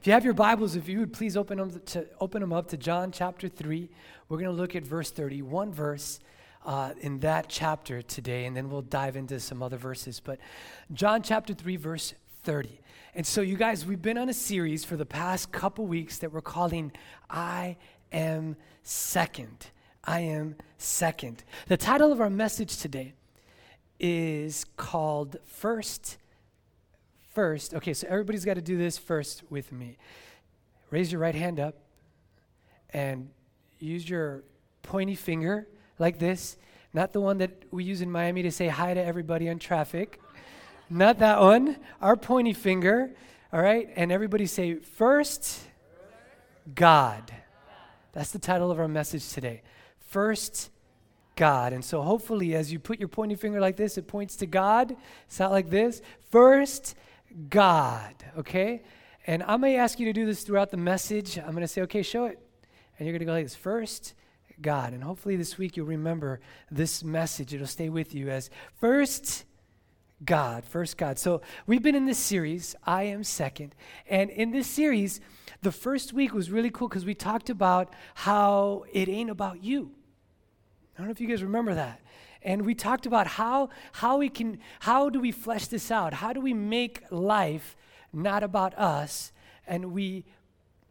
If you have your Bibles, if you would please open them up to John chapter 3. We're going to look at verse 30, one verse in that chapter today, and then we'll dive into some other verses. But John chapter 3, verse 30. And so you guys, we've been on a series for the past couple weeks that we're calling I Am Second. I Am Second. The title of our message today is called First. Okay, so everybody's got to do this first with me. Raise your right hand up and use your pointy finger like this. Not the one that we use in Miami to say hi to everybody on traffic. Not that one. Our pointy finger. All right? And everybody say, first, God. That's the title of our message today. First, God. And so hopefully as you put your pointy finger like this, it points to God. It's not like this. First, God, okay? And I may ask you to do this throughout the message. I'm going to say, okay, show it. And you're going to go like this, first, God. And hopefully this week you'll remember this message. It'll stay with you as first, God, first God. So we've been in this series, I Am Second. And in this series, the first week was really cool because we talked about how it ain't about you. I don't know if you guys remember that. And we talked about how do we flesh this out? How do we make life not about us? And we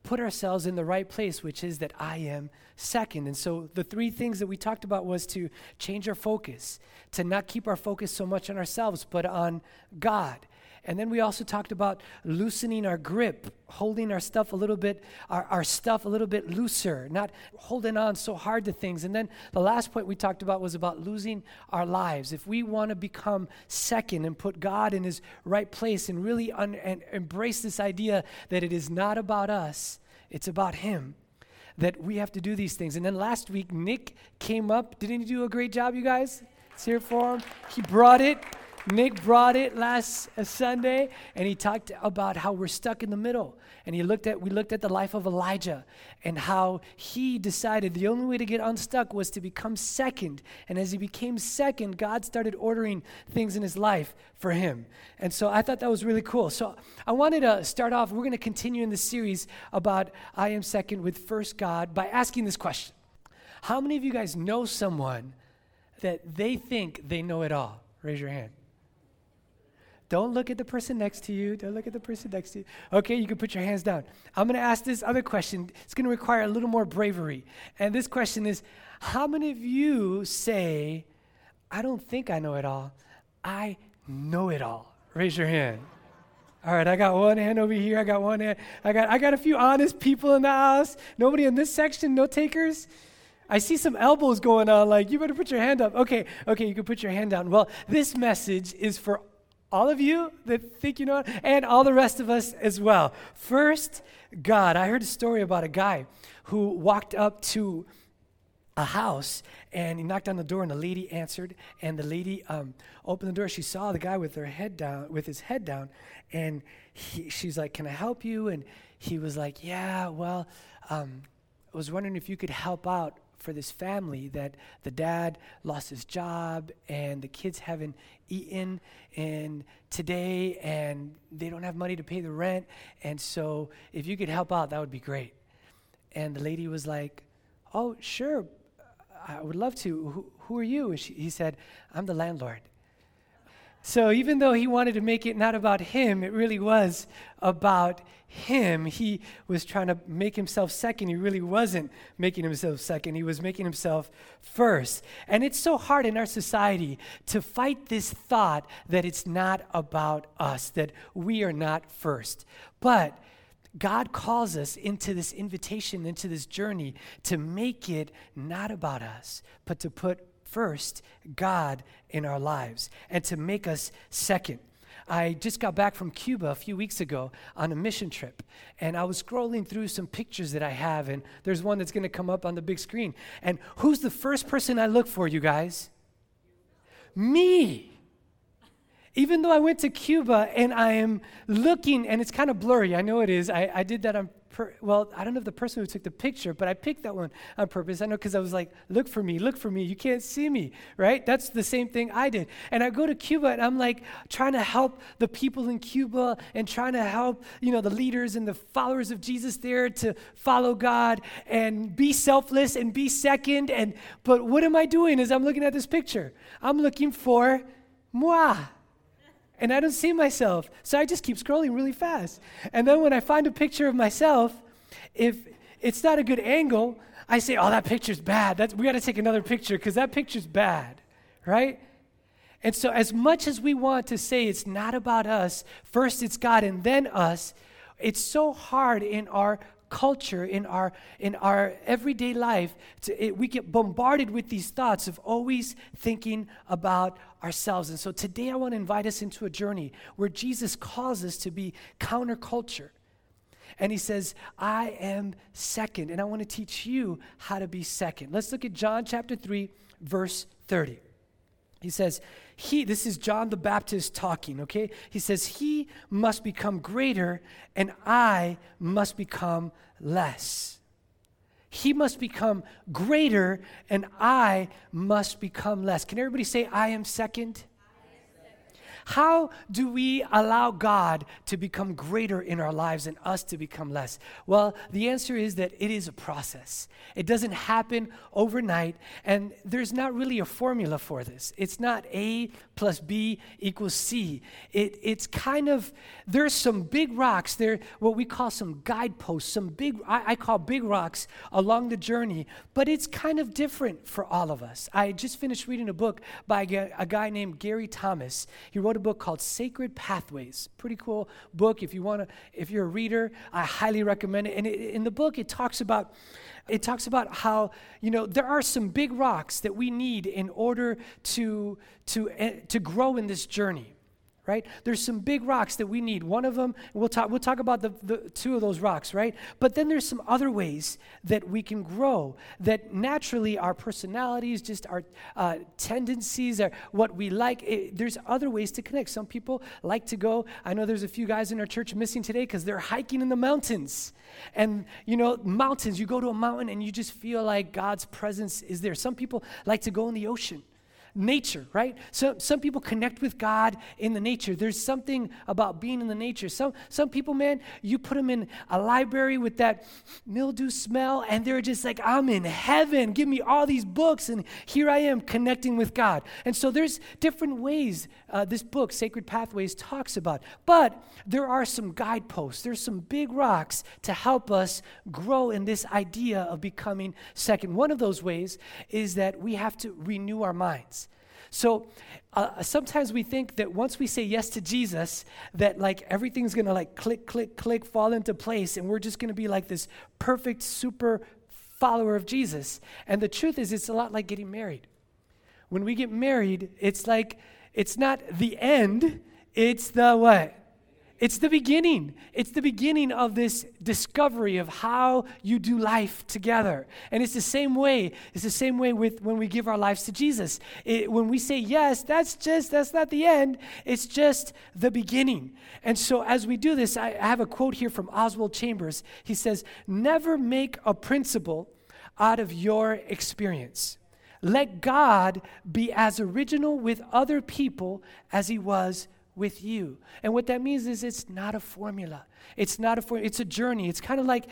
put ourselves in the right place, which is that I am second. And so the three things that we talked about was to change our focus, to not keep our focus so much on ourselves, but on God. And then we also talked about loosening our grip, holding our stuff a little bit, our stuff a little bit looser, not holding on so hard to things. And then the last point we talked about was about losing our lives. If we want to become second and put God in his right place and really and embrace this idea that it is not about us, it's about him, that we have to do these things. And then last week, Nick came up. Didn't he do a great job, you guys? Let's hear it for him. He brought it. Nick brought it last Sunday, and he talked about how we're stuck in the middle. And we looked at the life of Elijah and how he decided the only way to get unstuck was to become second. And as he became second, God started ordering things in his life for him. And so I thought that was really cool. So I wanted to start off, we're going to continue in this series about I Am Second with First God by asking this question. How many of you guys know someone that they think they know it all? Raise your hand. Don't look at the person next to you. Don't look at the person next to you. Okay, you can put your hands down. I'm going to ask this other question. It's going to require a little more bravery. And this question is, how many of you say, I don't think I know it all. I know it all. Raise your hand. All right, I got one hand over here. I got one hand. I got a few honest people in the house. Nobody in this section, no takers. I see some elbows going on, like, you better put your hand up. Okay, you can put your hand down. Well, this message is for all of you that think you know, and all the rest of us as well. First, God. I heard a story about a guy who walked up to a house, and he knocked on the door, and the lady answered, and the lady opened the door. She saw the guy with his head down, and she's like, can I help you? And he was like, yeah, well, I was wondering if you could help out for this family that the dad lost his job and the kids haven't eaten and today and they don't have money to pay the rent, and so if you could help out, that would be great. And the lady was like, oh, sure, I would love to. Who are you? And he said, I'm the landlord. So even though he wanted to make it not about him, it really was about him. He was trying to make himself second. He really wasn't making himself second. He was making himself first. And it's so hard in our society to fight this thought that it's not about us, that we are not first. But God calls us into this invitation, into this journey to make it not about us, but to put first God in our lives and to make us second. I just got back from Cuba a few weeks ago on a mission trip, and I was scrolling through some pictures that I have, and there's one that's going to come up on the big screen. And who's the first person I look for, you guys? Me. Even though I went to Cuba and I am looking, and it's kind of blurry, I know it is. I did that on well, I don't know if the person who took the picture, but I picked that one on purpose. I know because I was like, look for me, you can't see me, right? That's the same thing I did. And I go to Cuba and I'm like trying to help the people in Cuba and trying to help, you know, the leaders and the followers of Jesus there to follow God and be selfless and be second. And but what am I doing is I'm looking at this picture. I'm looking for moi. And I don't see myself, so I just keep scrolling really fast. And then when I find a picture of myself, if it's not a good angle, I say, oh, that picture's bad. We got to take another picture because that picture's bad, right? And so as much as we want to say it's not about us, first it's God and then us, it's so hard in our culture, in our everyday life, we get bombarded with these thoughts of always thinking about ourselves. And so today I want to invite us into a journey where Jesus calls us to be counterculture. And he says, I am second, and I want to teach you how to be second. Let's look at John chapter 3, verse 30. He says, this is John the Baptist talking, okay? He says, he must become greater and I must become less. He must become greater and I must become less. Can everybody say, I am second? I am second. How do we allow God to become greater in our lives and us to become less? Well, the answer is that it is a process. It doesn't happen overnight, and there's not really a formula for this. It's not A plus B equals C. It's kind of, there's some big rocks, there what we call some guideposts, I call big rocks along the journey, but it's kind of different for all of us. I just finished reading a book by a guy named Gary Thomas. He wrote a book called Sacred Pathways. Pretty cool book. If you're a reader, I highly recommend it. And in the book, it talks about how, you know, there are some big rocks that we need in order to grow in this journey, right? There's some big rocks that we need. One of them, we'll talk about the two of those rocks, right? But then there's some other ways that we can grow, that naturally our personalities, just our tendencies, or what we like, there's other ways to connect. Some people like to go, I know there's a few guys in our church missing today because they're hiking in the mountains. And, you know, mountains, you go to a mountain and you just feel like God's presence is there. Some people like to go in the ocean. Nature, right? So some people connect with God in the nature. There's something about being in the nature. Some people, man, you put them in a library with that mildew smell, and they're just like, I'm in heaven. Give me all these books, and here I am connecting with God. And so there's different ways this book, Sacred Pathways, talks about. But there are some guideposts. There's some big rocks to help us grow in this idea of becoming second. One of those ways is that we have to renew our minds. So sometimes we think that once we say yes to Jesus, that like everything's going to like click, click, click, fall into place, and we're just going to be like this perfect super follower of Jesus. And the truth is it's a lot like getting married. When we get married, it's like, it's not the end, it's the what? It's the beginning. It's the beginning of this discovery of how you do life together. And it's the same way. It's the same way with when we give our lives to Jesus. When we say yes, that's not the end. It's just the beginning. And so as we do this, I have a quote here from Oswald Chambers. He says, never make a principle out of your experience. Let God be as original with other people as he was with you. And what that means is it's not a formula. It's a journey. It's kind of like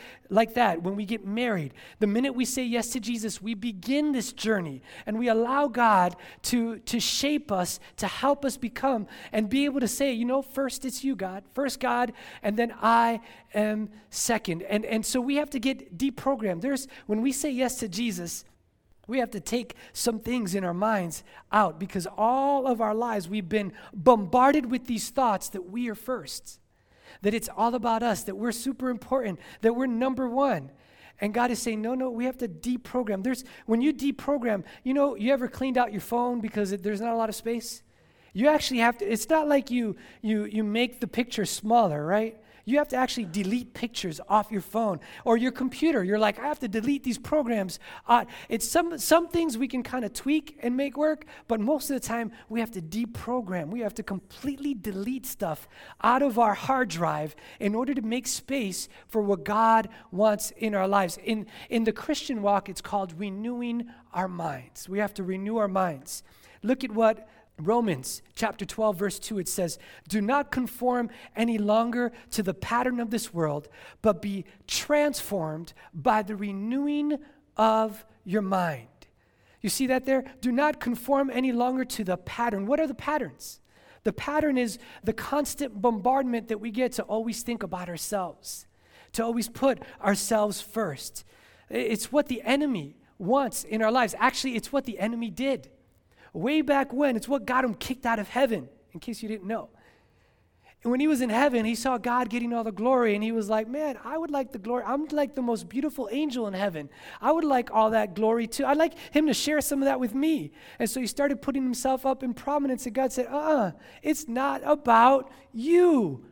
that when we get married. The minute we say yes to Jesus, we begin this journey and we allow God to shape us, to help us become and be able to say, you know, first it's you, God. First God, and then I am second. And so we have to get deprogrammed. When we say yes to Jesus, we have to take some things in our minds out because all of our lives we've been bombarded with these thoughts that we are first, that it's all about us, that we're super important, that we're number one. And God is saying, no, we have to deprogram. When you deprogram, you know, you ever cleaned out your phone because there's not a lot of space? You actually have to, it's not like you make the picture smaller, right? You have to actually delete pictures off your phone or your computer. You're like, I have to delete these programs. It's some things we can kind of tweak and make work, but most of the time we have to deprogram. We have to completely delete stuff out of our hard drive in order to make space for what God wants in our lives. In the Christian walk, it's called renewing our minds. We have to renew our minds. Look at what Romans chapter 12, verse 2, it says, "Do not conform any longer to the pattern of this world, but be transformed by the renewing of your mind." You see that there? Do not conform any longer to the pattern. What are the patterns? The pattern is the constant bombardment that we get to always think about ourselves, to always put ourselves first. It's what the enemy wants in our lives. Actually, it's what the enemy did. Way back when, it's what got him kicked out of heaven, in case you didn't know. And when he was in heaven, he saw God getting all the glory, and he was like, man, I would like the glory. I'm like the most beautiful angel in heaven. I would like all that glory too. I'd like him to share some of that with me. And so he started putting himself up in prominence, and God said, it's not about you.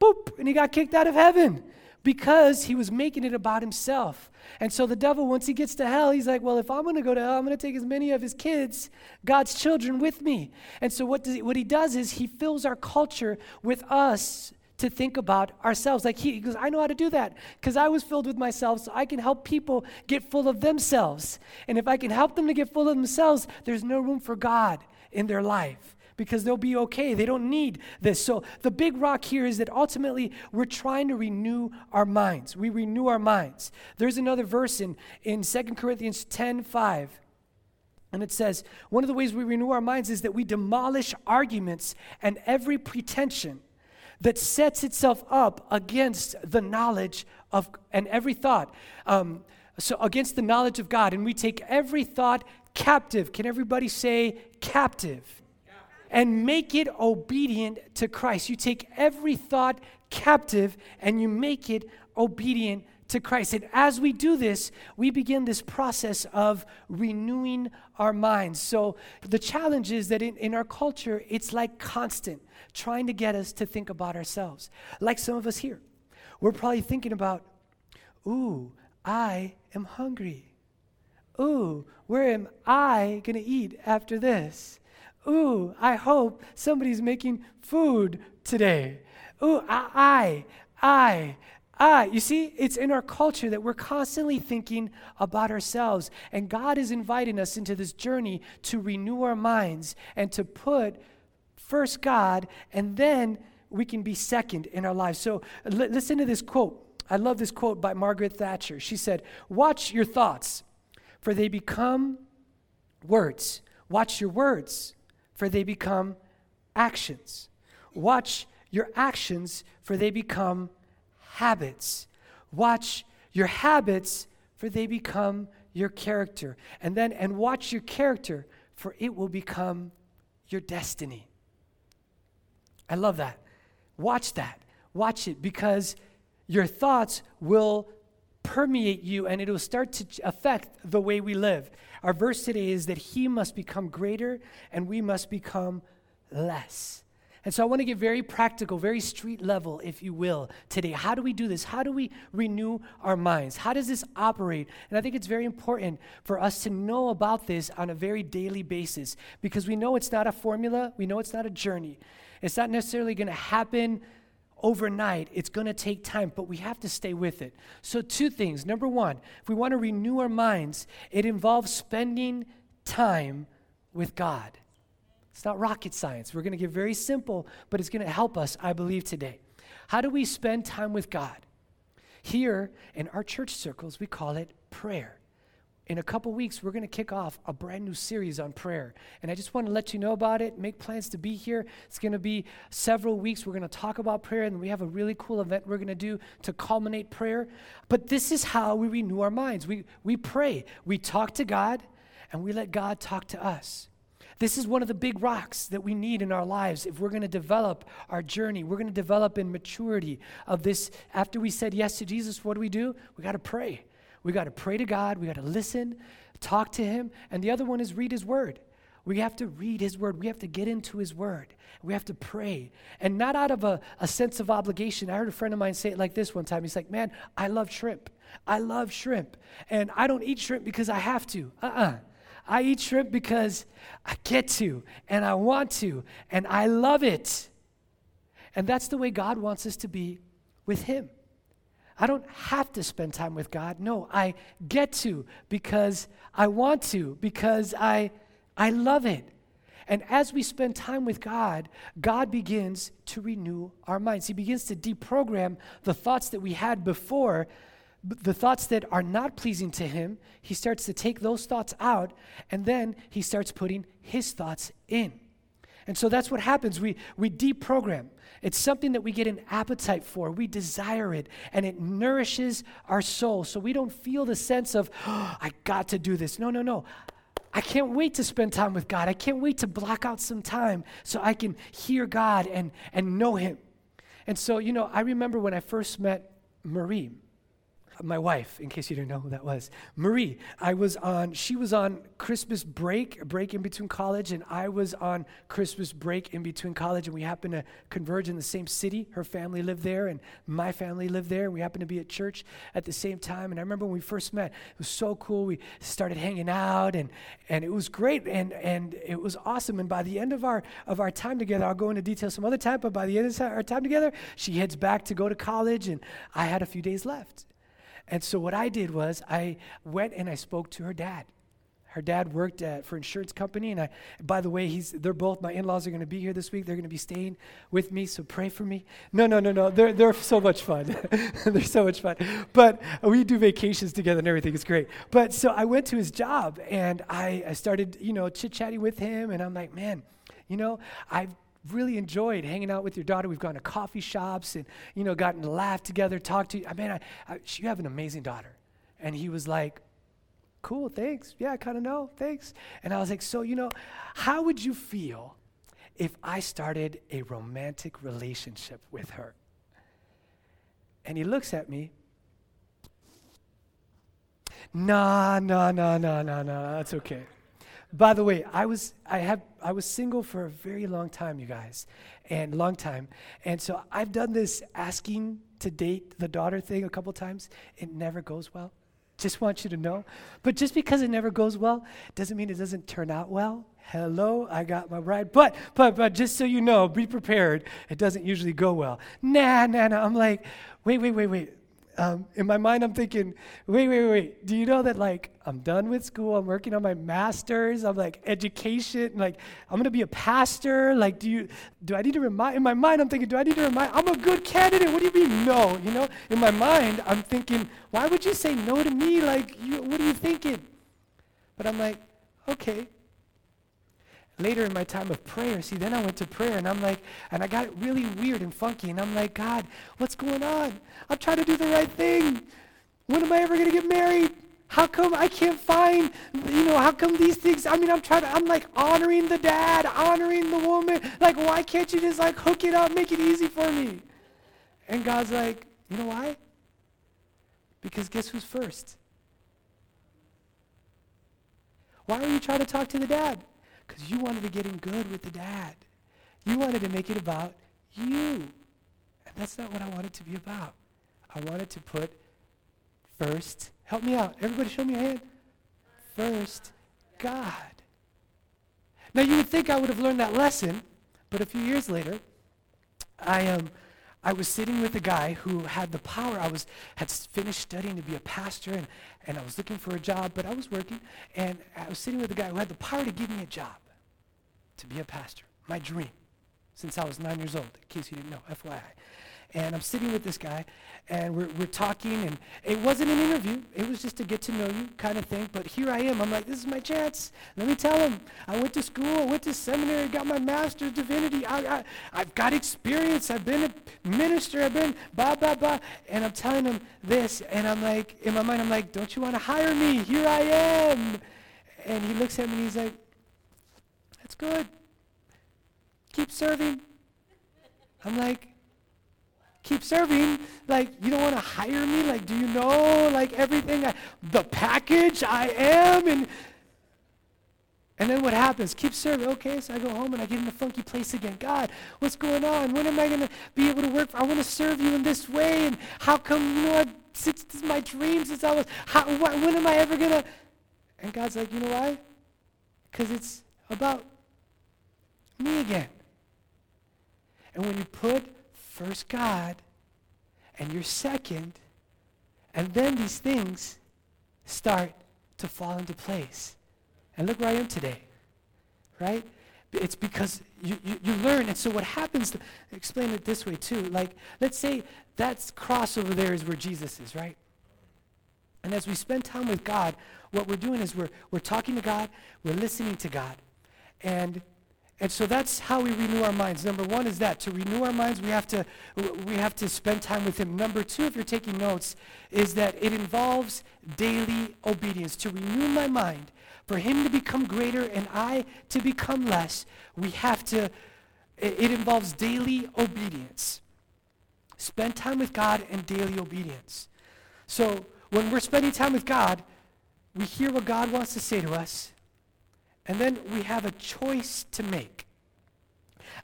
Boop, and he got kicked out of heaven, because he was making it about himself. And so the devil, once he gets to hell, he's like, well, if I'm going to go to hell, I'm going to take as many of his kids, God's children, with me. And so what he does is he fills our culture with us to think about ourselves. Like he goes, I know how to do that because I was filled with myself, so I can help people get full of themselves. And if I can help them to get full of themselves, there's no room for God in their life, because they'll be okay. They don't need this. So the big rock here is that ultimately we're trying to renew our minds. We renew our minds. There's another verse in 2 Corinthians 10:5, and it says, one of the ways we renew our minds is that we demolish arguments and every pretension that sets itself up against the knowledge of, and every thought, against the knowledge of God, and we take every thought captive. Can everybody say captive? And make it obedient to Christ. You take every thought captive and you make it obedient to Christ. And as we do this, we begin this process of renewing our minds. So the challenge is that in our culture, it's like constant trying to get us to think about ourselves. Like some of us here, we're probably thinking about, ooh, I am hungry. Ooh, where am I gonna eat after this? Ooh, I hope somebody's making food today. Ooh, I. You see, it's in our culture that we're constantly thinking about ourselves. And God is inviting us into this journey to renew our minds and to put first God, and then we can be second in our lives. So listen to this quote. I love this quote by Margaret Thatcher. She said, "Watch your thoughts, for they become words. Watch your words, for they become actions. Watch your actions, for they become habits. Watch your habits, for they become your character. And watch your character, for it will become your destiny." I love that. Watch that. Watch it, because your thoughts will permeate you, and it'll start to affect the way we live. Our verse today is that he must become greater and we must become less. And so I want to get very practical, very street level, if you will, today. How do we do this? How do we renew our minds? How does this operate? And I think it's very important for us to know about this on a very daily basis, because we know it's not a formula. We know it's not a journey. It's not necessarily going to happen overnight. It's going to take time, but we have to stay with it. So two things. Number one, if we want to renew our minds, it involves spending time with God. It's not rocket science. We're going to get very simple, but it's going to help us, I believe, today. How do we spend time with God? Here in our church circles, we call it prayer. In a couple weeks, we're going to kick off a brand new series on prayer. And I just want to let you know about it, make plans to be here. It's going to be several weeks. We're going to talk about prayer, and we have a really cool event we're going to do to culminate prayer. But this is how we renew our minds. We pray. We talk to God, and we let God talk to us. This is one of the big rocks that we need in our lives if we're going to develop our journey. We're going to develop in maturity of this. After we said yes to Jesus, what do? We got to pray. We got to pray to God. We got to listen, talk to him. And the other one is read his word. We have to read his word. We have to get into his word. We have to pray. And not out of a sense of obligation. I heard a friend of mine say it like this one time. He's like, man, I love shrimp. I love shrimp. And I don't eat shrimp because I have to. I eat shrimp because I get to, and I want to, and I love it. And that's the way God wants us to be with him. I don't have to spend time with God. No, I get to because I want to, because I love it. And as we spend time with God, God begins to renew our minds. He begins to deprogram the thoughts that we had before, the thoughts that are not pleasing to him. He starts to take those thoughts out, and then he starts putting his thoughts in. And so that's what happens. We deprogram. It's something that we get an appetite for. We desire it, and it nourishes our soul. So we don't feel the sense of, oh, I got to do this. No. I can't wait to spend time with God. I can't wait to block out some time so I can hear God and know him. And so, I remember when I first met Marie, my wife, in case you didn't know who that was. Marie, she was on Christmas break, a break in between college, and I was on Christmas break in between college, and we happened to converge in the same city. Her family lived there, and my family lived there, and we happened to be at church at the same time. And I remember when we first met, it was so cool. We started hanging out, and it was great, and it was awesome. And by the end of our time together, I'll go into detail some other time, but by the end of our time together, she heads back to go to college, and I had a few days left. And so what I did was I went and I spoke to her dad. Her dad worked for an insurance company, and by the way, they're both, my in-laws are going to be here this week. They're going to be staying with me, so pray for me. No. They're so much fun. They're so much fun. But we do vacations together and everything. It's great. But so I went to his job, and I started, chit-chatting with him, and I'm like, man, I've really enjoyed hanging out with your daughter. We've gone to coffee shops and, gotten to laugh together, talked to you. You have an amazing daughter. And he was like, cool, thanks. Yeah, I kind of know, thanks. And I was like, so, how would you feel if I started a romantic relationship with her? And he looks at me. Nah, that's okay. By the way, I was single for a very long time, you guys, and so I've done this asking to date the daughter thing a couple times. It never goes well. Just want you to know. But just because it never goes well doesn't mean it doesn't turn out well. Hello, I got my bride. But just so you know, be prepared. It doesn't usually go well. Nah. I'm like, wait. In my mind, I'm thinking, wait. Do you know that, I'm done with school? I'm working on my master's. I'm education. I'm going to be a pastor. Do I need to remind? In my mind, I'm thinking, do I need to remind? I'm a good candidate. What do you mean, no? In my mind, I'm thinking, why would you say no to me? What are you thinking? But I'm like, okay. Later in my time of prayer, then I went to prayer, and I'm like, and I got it really weird and funky, and I'm like, God, what's going on? I'm trying to do the right thing. When am I ever going to get married? How come I can't find, how come these things, I'm honoring the dad, honoring the woman. Why can't you just hook it up, make it easy for me? And God's like, you know why? Because guess who's first? Why are you trying to talk to the dad? Because you wanted to get in good with the dad. You wanted to make it about you. And that's not what I wanted to be about. I wanted to put first, help me out. Everybody show me your hand. First, God. Now, you would think I would have learned that lesson, but a few years later, I was sitting with a guy who had the power. I had finished studying to be a pastor, and I was looking for a job, but I was working, and I was sitting with a guy who had the power to give me a job, to be a pastor, my dream, since I was 9 years old, in case you didn't know, FYI. And I'm sitting with this guy, and we're talking, and it wasn't an interview. It was just a get-to-know-you kind of thing, but here I am. I'm like, this is my chance. Let me tell him. I went to school. I went to seminary. Got my master's divinity. I've got experience. I've been a minister. I've been blah, blah, blah. And I'm telling him this, and I'm like, in my mind, I'm like, don't you want to hire me? Here I am. And he looks at me, and he's like, that's good. Keep serving. I'm like, keep serving, you don't want to hire me, do you know, everything, the package I am, and And then what happens? Keep serving. Okay, so I go home and I get in a funky place again. God, what's going on? When am I going to be able to work? I want to serve you in this way. And how come, you know, since this is my dream, since I was, when am I ever going to? And God's like, you know why? Because it's about me again. And when you put first God and you're second, and then these things start to fall into place. And look where I am today, right? It's because you learn. And so what happens, explain it this way too, like let's say that cross over there is where Jesus is, right? And as we spend time with God, what we're doing is we're talking to God, we're listening to God. And so that's how we renew our minds. Number one is that to renew our minds, we have to spend time with him. Number two, if you're taking notes, is that it involves daily obedience. To renew my mind, for him to become greater and I to become less, it involves daily obedience. Spend time with God and daily obedience. So when we're spending time with God, we hear what God wants to say to us, and then we have a choice to make.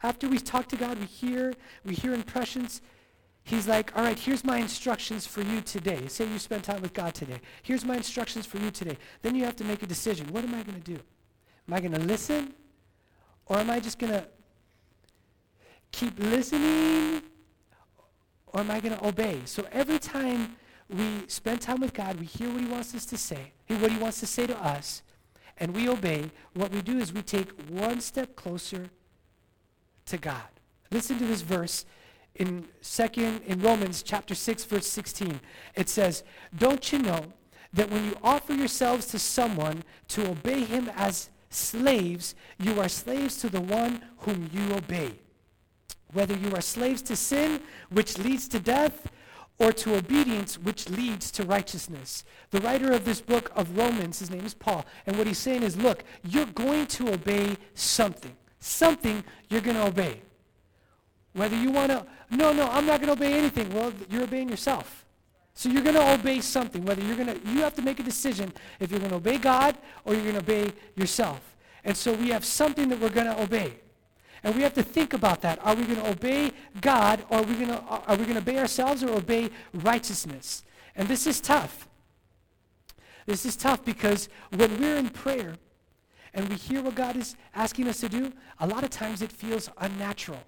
After we talk to God, we hear impressions. He's like, all right, here's my instructions for you today. Say you spend time with God today. Here's my instructions for you today. Then you have to make a decision. What am I going to do? Am I going to listen? Or am I just going to keep listening? Or am I going to obey? So every time we spend time with God, we hear what he wants us to say, what he wants to say to us, and we obey. What we do is we take one step closer to God. Listen to this verse. In Romans chapter 6, verse 16, it says, "Don't you know that when you offer yourselves to someone to obey him as slaves, you are slaves to the one whom you obey? Whether you are slaves to sin, which leads to death, or to obedience, which leads to righteousness." The writer of this book of Romans, his name is Paul, and what he's saying is, look, you're going to obey something. Something you're going to obey. Whether you want to, no, I'm not going to obey anything. Well, you're obeying yourself. So you're going to obey something. You have to make a decision if you're going to obey God or you're going to obey yourself. And so we have something that we're going to obey. And we have to think about that. Are we going to obey God, or are we going to obey ourselves, or obey righteousness? And this is tough. This is tough because when we're in prayer and we hear what God is asking us to do, a lot of times it feels unnatural,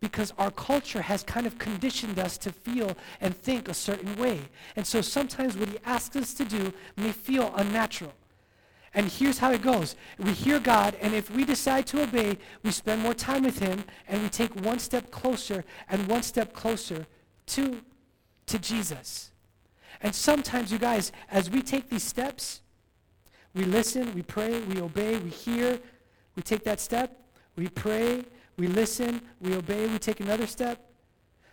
because our culture has kind of conditioned us to feel and think a certain way. And so sometimes what he asks us to do may feel unnatural. And here's how it goes. We hear God, and if we decide to obey, we spend more time with him, and we take one step closer and one step closer to Jesus. And sometimes, you guys, as we take these steps, we listen, we pray, we obey, we hear, we take that step, we pray, we listen, we obey, we take another step.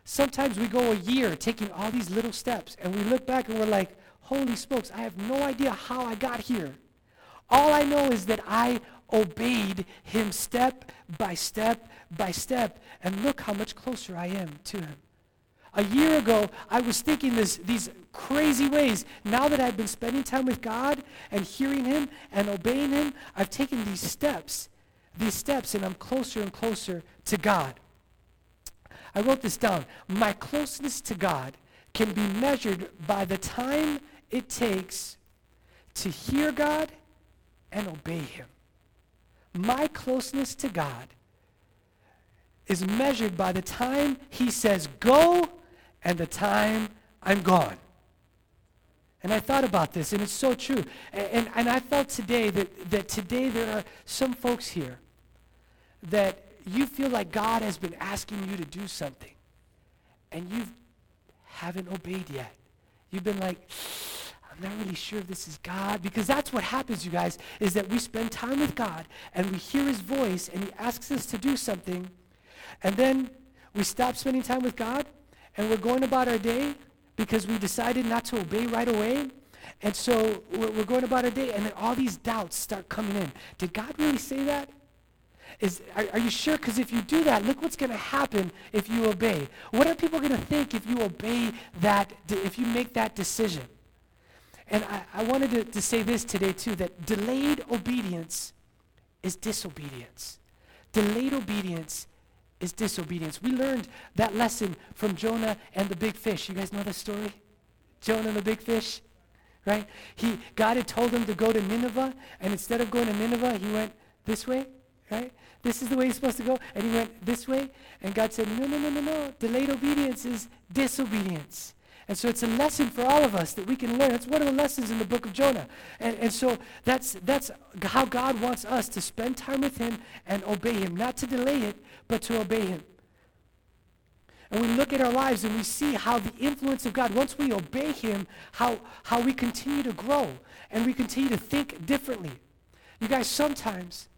Sometimes we go a year taking all these little steps, and we look back and we're like, holy smokes, I have no idea how I got here. All I know is that I obeyed him step by step by step, and look how much closer I am to him. A year ago, I was thinking these crazy ways. Now that I've been spending time with God and hearing him and obeying him, I've taken these steps, and I'm closer and closer to God. I wrote this down. My closeness to God can be measured by the time it takes to hear God and obey him. My closeness to God is measured by the time he says go and the time I'm gone. And I thought about this, and it's so true. And I felt today that today there are some folks here that you feel like God has been asking you to do something, and you haven't obeyed yet. You've been like, I'm not really sure if this is God, because that's what happens, you guys, is that we spend time with God, and we hear his voice, and he asks us to do something, and then we stop spending time with God, and we're going about our day because we decided not to obey right away. And so we're going about our day, and then all these doubts start coming in. Did God really say that? Are you sure? Because if you do that, look what's going to happen if you obey. What are people going to think if you obey that, if you make that decision? And I wanted to say this today too, that delayed obedience is disobedience. Delayed obedience is disobedience. We learned that lesson from Jonah and the big fish. You guys know this story? Jonah and the big fish, right? God had told him to go to Nineveh, and instead of going to Nineveh, he went this way, right? This is the way he's supposed to go, and he went this way, and God said, no. Delayed obedience is disobedience. And so it's a lesson for all of us that we can learn. It's one of the lessons in the book of Jonah. And so that's how God wants us to spend time with him and obey him. Not to delay it, but to obey him. And we look at our lives and we see how the influence of God, once we obey him, how we continue to grow and we continue to think differently. You guys, sometimes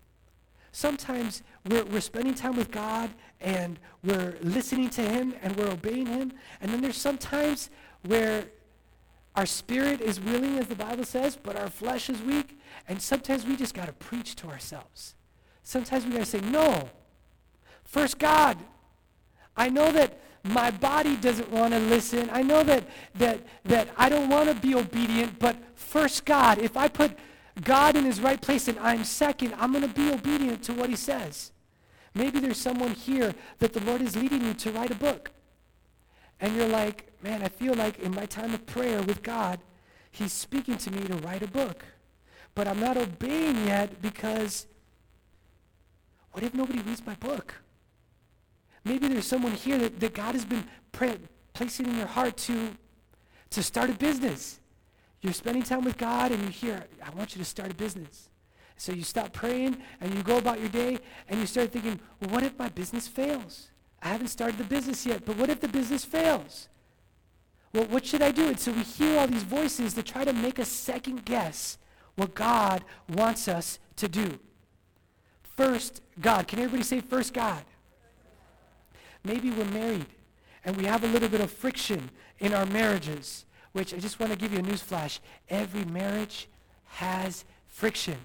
we're spending time with God and we're listening to him and we're obeying him. And then there's sometimes where our spirit is willing, as the Bible says, but our flesh is weak. And sometimes we just got to preach to ourselves. Sometimes we got to say, no. First, God, I know that my body doesn't want to listen. I know that I don't want to be obedient, but first, God, if I put God in his right place and I'm second, I'm going to be obedient to what he says. Maybe there's someone here that the Lord is leading you to write a book. And you're like, man, I feel like in my time of prayer with God, he's speaking to me to write a book. But I'm not obeying yet because what if nobody reads my book? Maybe there's someone here that God has been placing in your heart to start a business. You're spending time with God and you hear, I want you to start a business. So you stop praying and you go about your day and you start thinking, well, what if my business fails? I haven't started the business yet, but what if the business fails? Well, what should I do? And so we hear all these voices that try to make us second guess what God wants us to do. First, God. Can everybody say first, God? Maybe we're married and we have a little bit of friction in our marriages. Which I just want to give you a news flash. Every marriage has friction.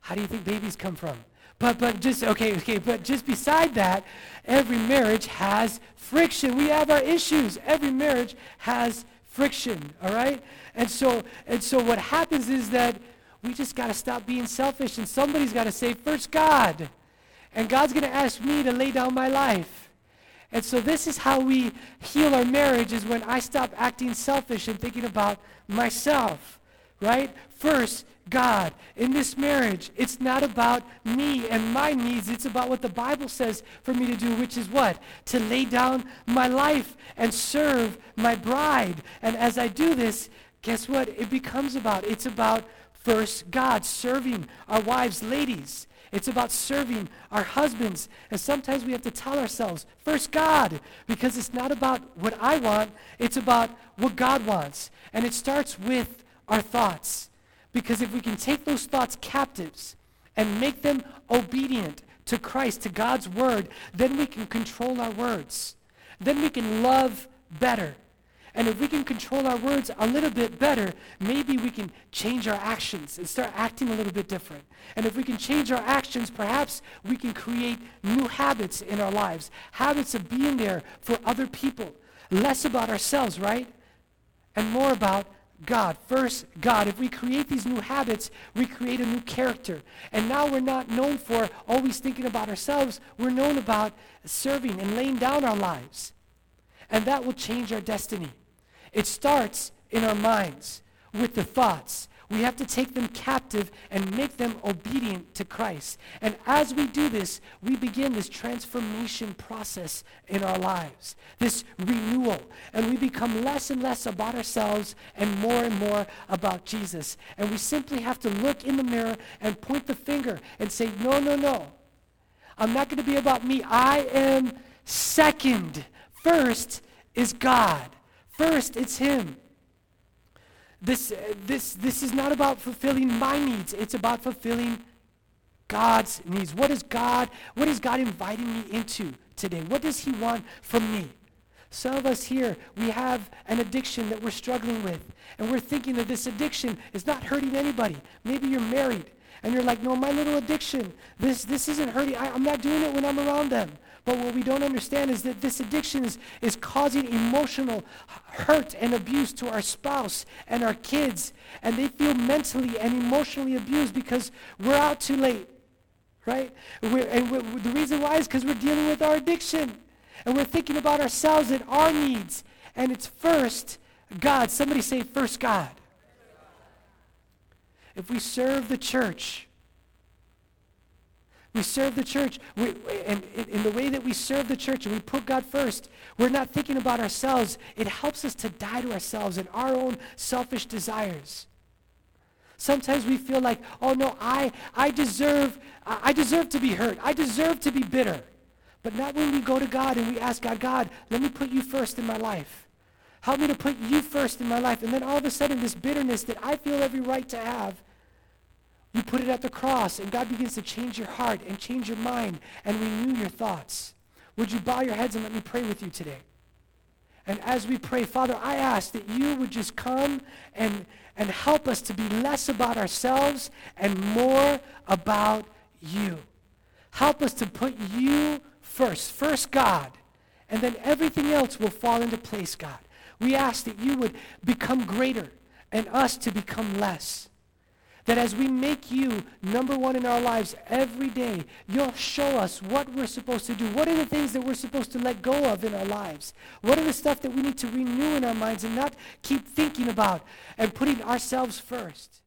How do you think babies come from? But just beside that, every marriage has friction. We have our issues. Every marriage has friction, all right? And so what happens is that we just got to stop being selfish, and somebody's got to say, first God, and God's going to ask me to lay down my life. And so this is how we heal our marriage, is when I stop acting selfish and thinking about myself, right? First, God. In this marriage, it's not about me and my needs. It's about what the Bible says for me to do, which is what? To lay down my life and serve my bride. And as I do this, guess what it becomes about? It's about first God, serving our wives, ladies. It's about serving our husbands. And sometimes we have to tell ourselves, first God, because it's not about what I want, it's about what God wants. And it starts with our thoughts. Because if we can take those thoughts captives and make them obedient to Christ, to God's word, then we can control our words. Then we can love better. And if we can control our words a little bit better, maybe we can change our actions and start acting a little bit different. And if we can change our actions, perhaps we can create new habits in our lives, habits of being there for other people, less about ourselves, right? And more about God. First, God. If we create these new habits, we create a new character. And now we're not known for always thinking about ourselves. We're known about serving and laying down our lives. And that will change our destiny. It starts in our minds with the thoughts. We have to take them captive and make them obedient to Christ. And as we do this, we begin this transformation process in our lives, this renewal. And we become less and less about ourselves and more about Jesus. And we simply have to look in the mirror and point the finger and say, no. I'm not going to be about me. I am second. First is God. First, it's him. This is not about fulfilling my needs. It's about fulfilling God's needs. What is God inviting me into today? What does he want from me? Some of us here, we have an addiction that we're struggling with, and we're thinking that this addiction is not hurting anybody. Maybe you're married, and you're like, no, my little addiction, this isn't hurting. I'm not doing it when I'm around them. But what we don't understand is that this addiction is causing emotional hurt and abuse to our spouse and our kids. And they feel mentally and emotionally abused because we're out too late. right? The reason why is because we're dealing with our addiction. And we're thinking about ourselves and our needs. And it's first God. Somebody say first God. If we serve the church, and in the way that we serve the church and we put God first, we're not thinking about ourselves. It helps us to die to ourselves and our own selfish desires. Sometimes we feel like, oh no, I deserve to be hurt. I deserve to be bitter. But not when we go to God and we ask God, God, let me put you first in my life. Help me to put you first in my life. And then all of a sudden, this bitterness that I feel every right to have, you put it at the cross, and God begins to change your heart and change your mind and renew your thoughts. Would you bow your heads and let me pray with you today? And as we pray, Father, I ask that you would just come and help us to be less about ourselves and more about you. Help us to put you first God, and then everything else will fall into place, God. We ask that you would become greater and us to become less. That as we make you number one in our lives every day, you'll show us what we're supposed to do. What are the things that we're supposed to let go of in our lives? What are the stuff that we need to renew in our minds and not keep thinking about and putting ourselves first?